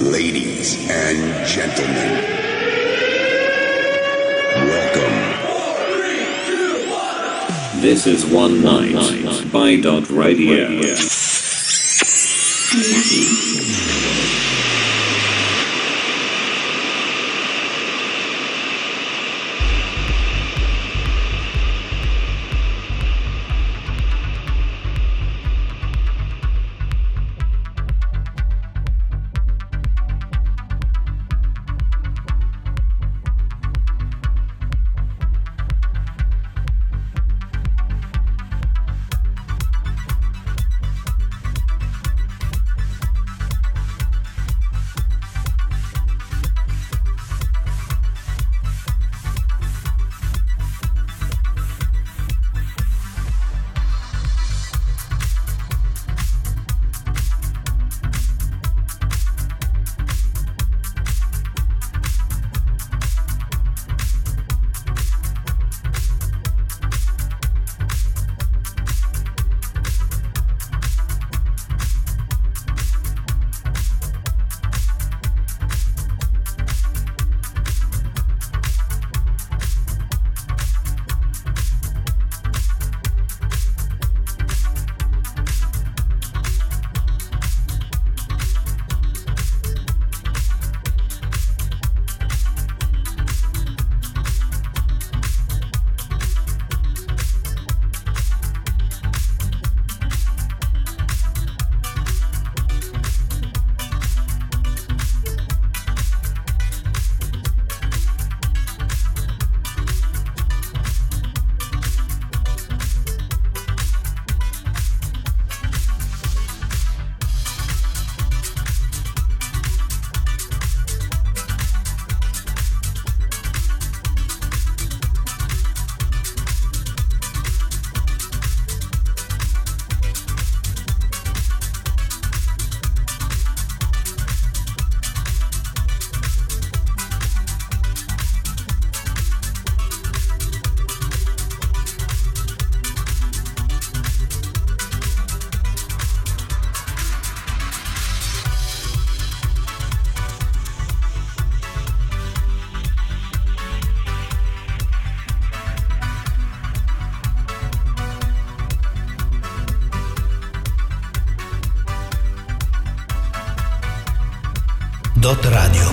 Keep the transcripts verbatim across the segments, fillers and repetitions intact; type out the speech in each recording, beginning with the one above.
Ladies and gentlemen, welcome. four, three, two, one. This is One Night, One Night by Dot Radio. I love you. Dot Radio.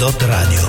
Dot Radio.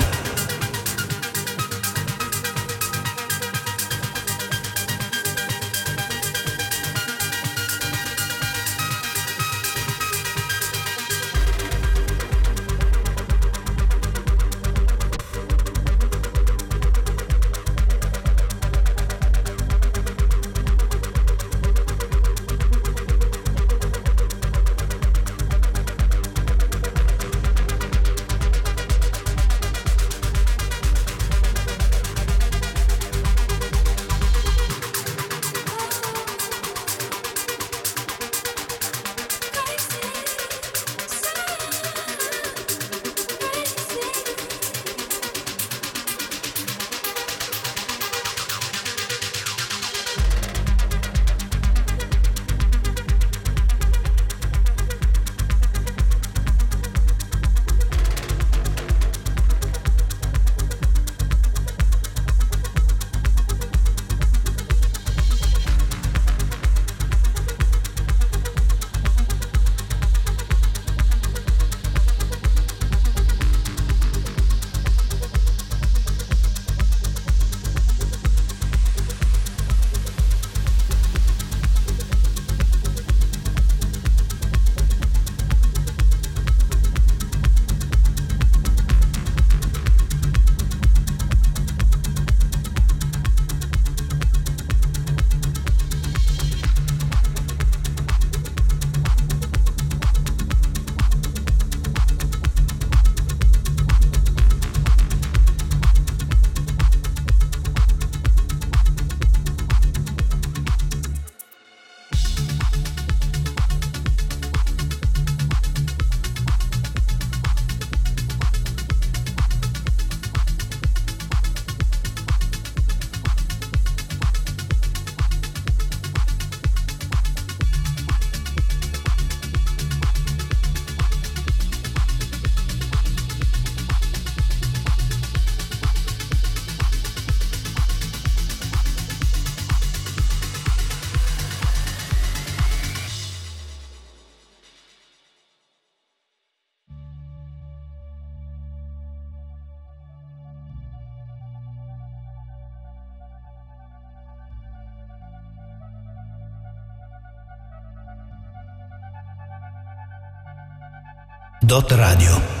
Dot Radio.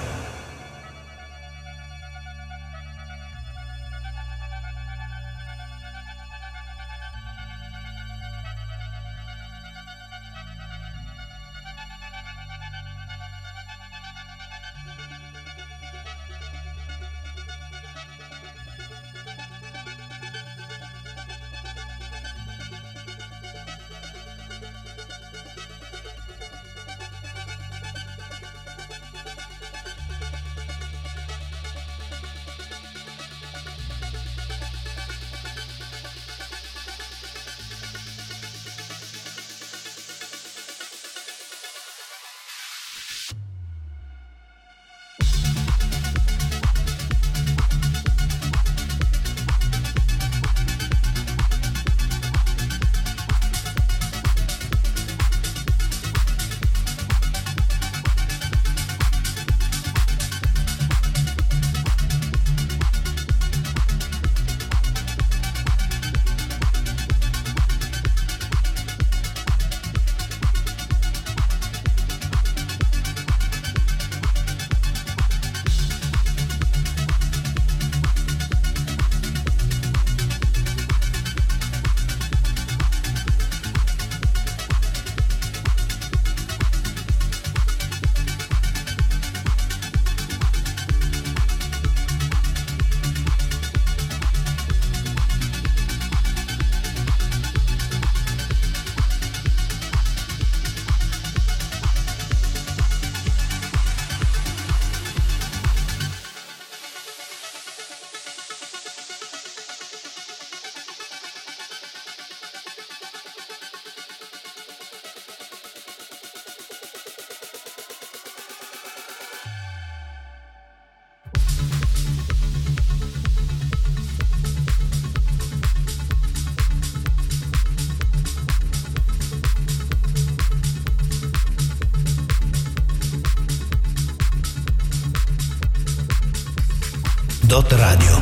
Dot Radio.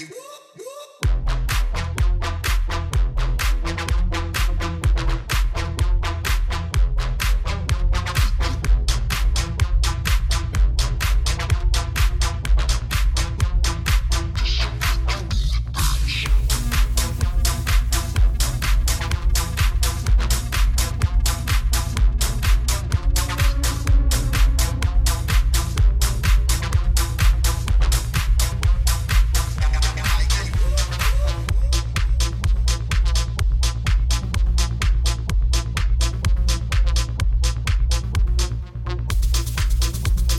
you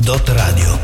Dot Radio.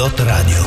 Dot Radio.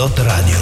Dot Radio.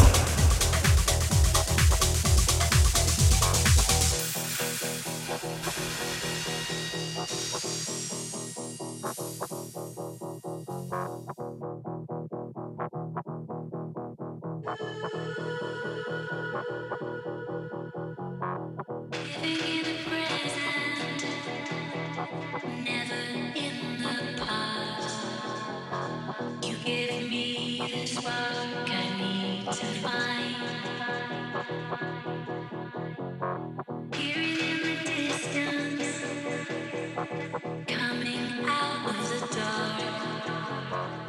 Coming out of the dark,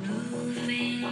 moving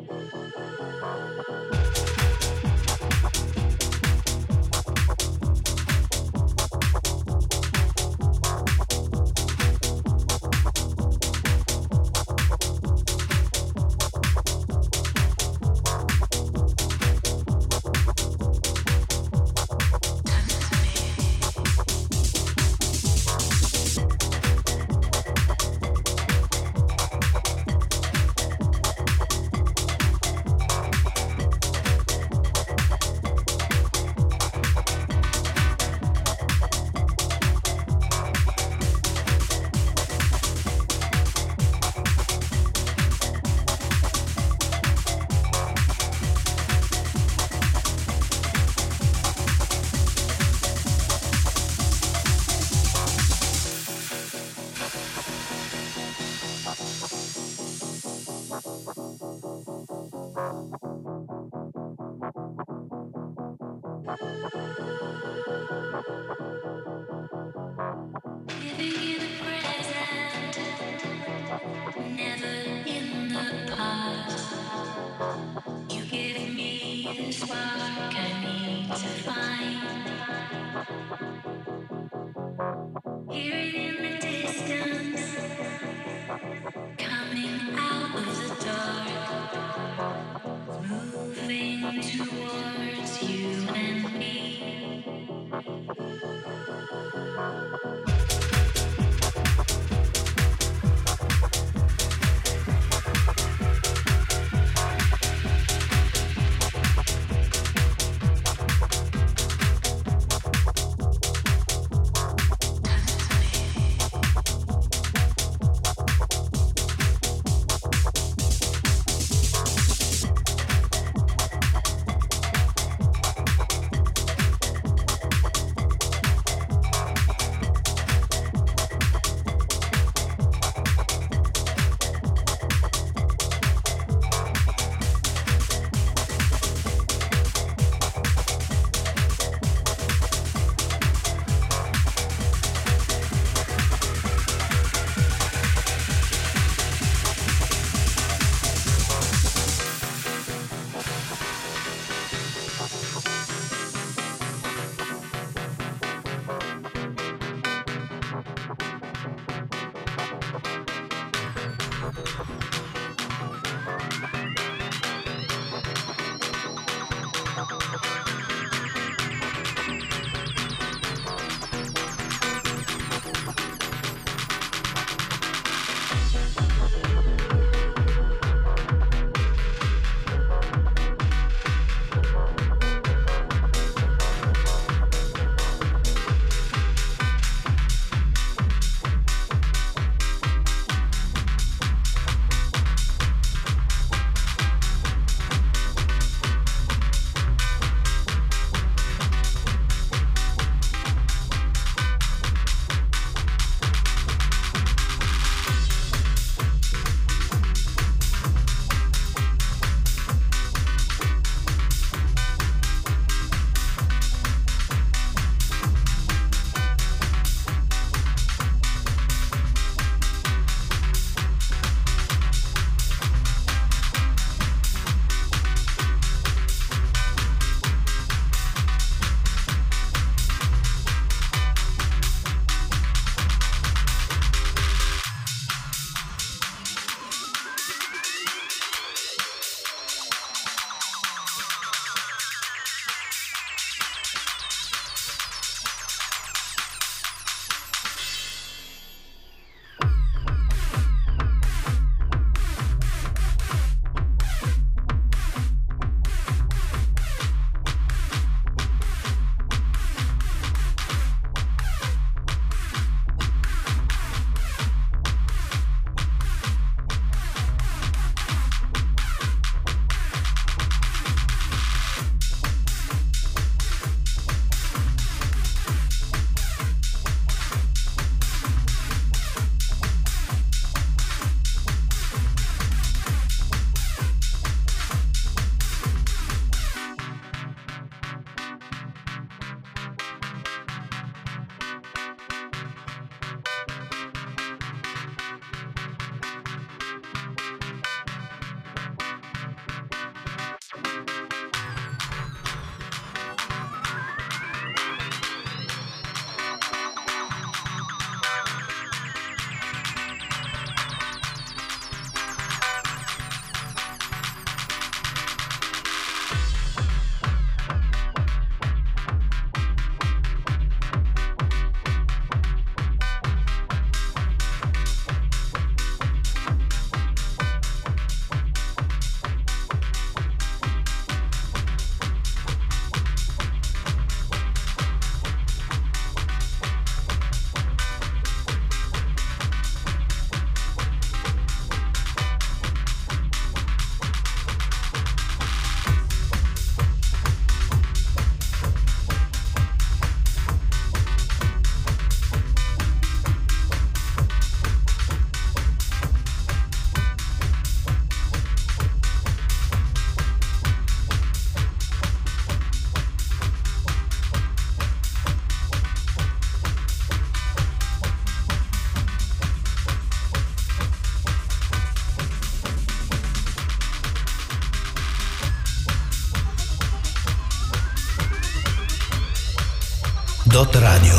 Dot Radio.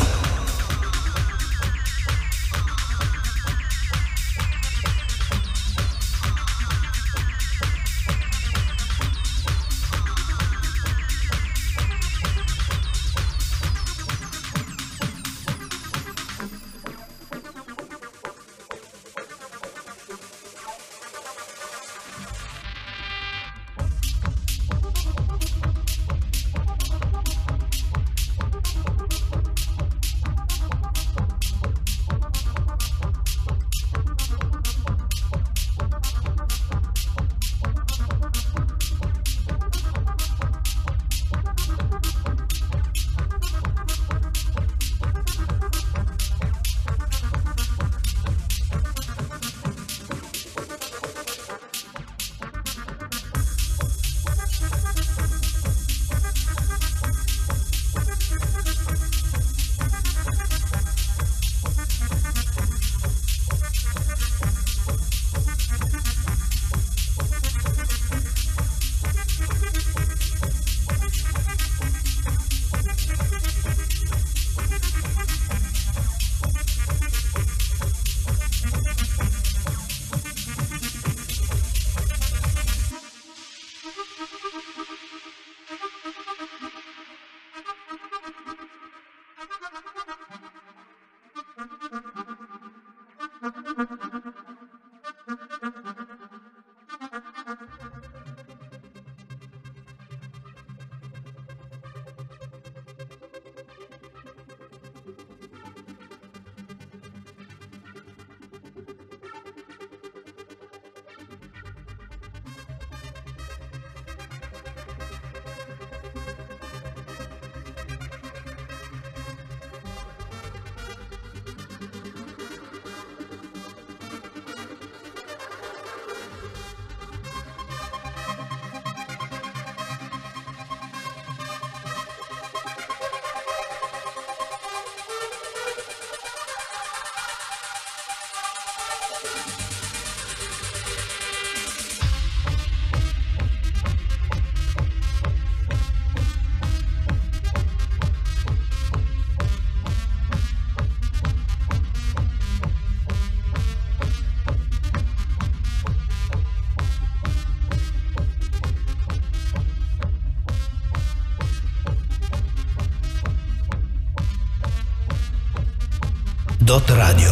Dot Radio.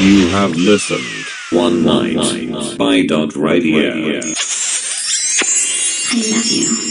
You have listened One Night by Dot Radio. I love you.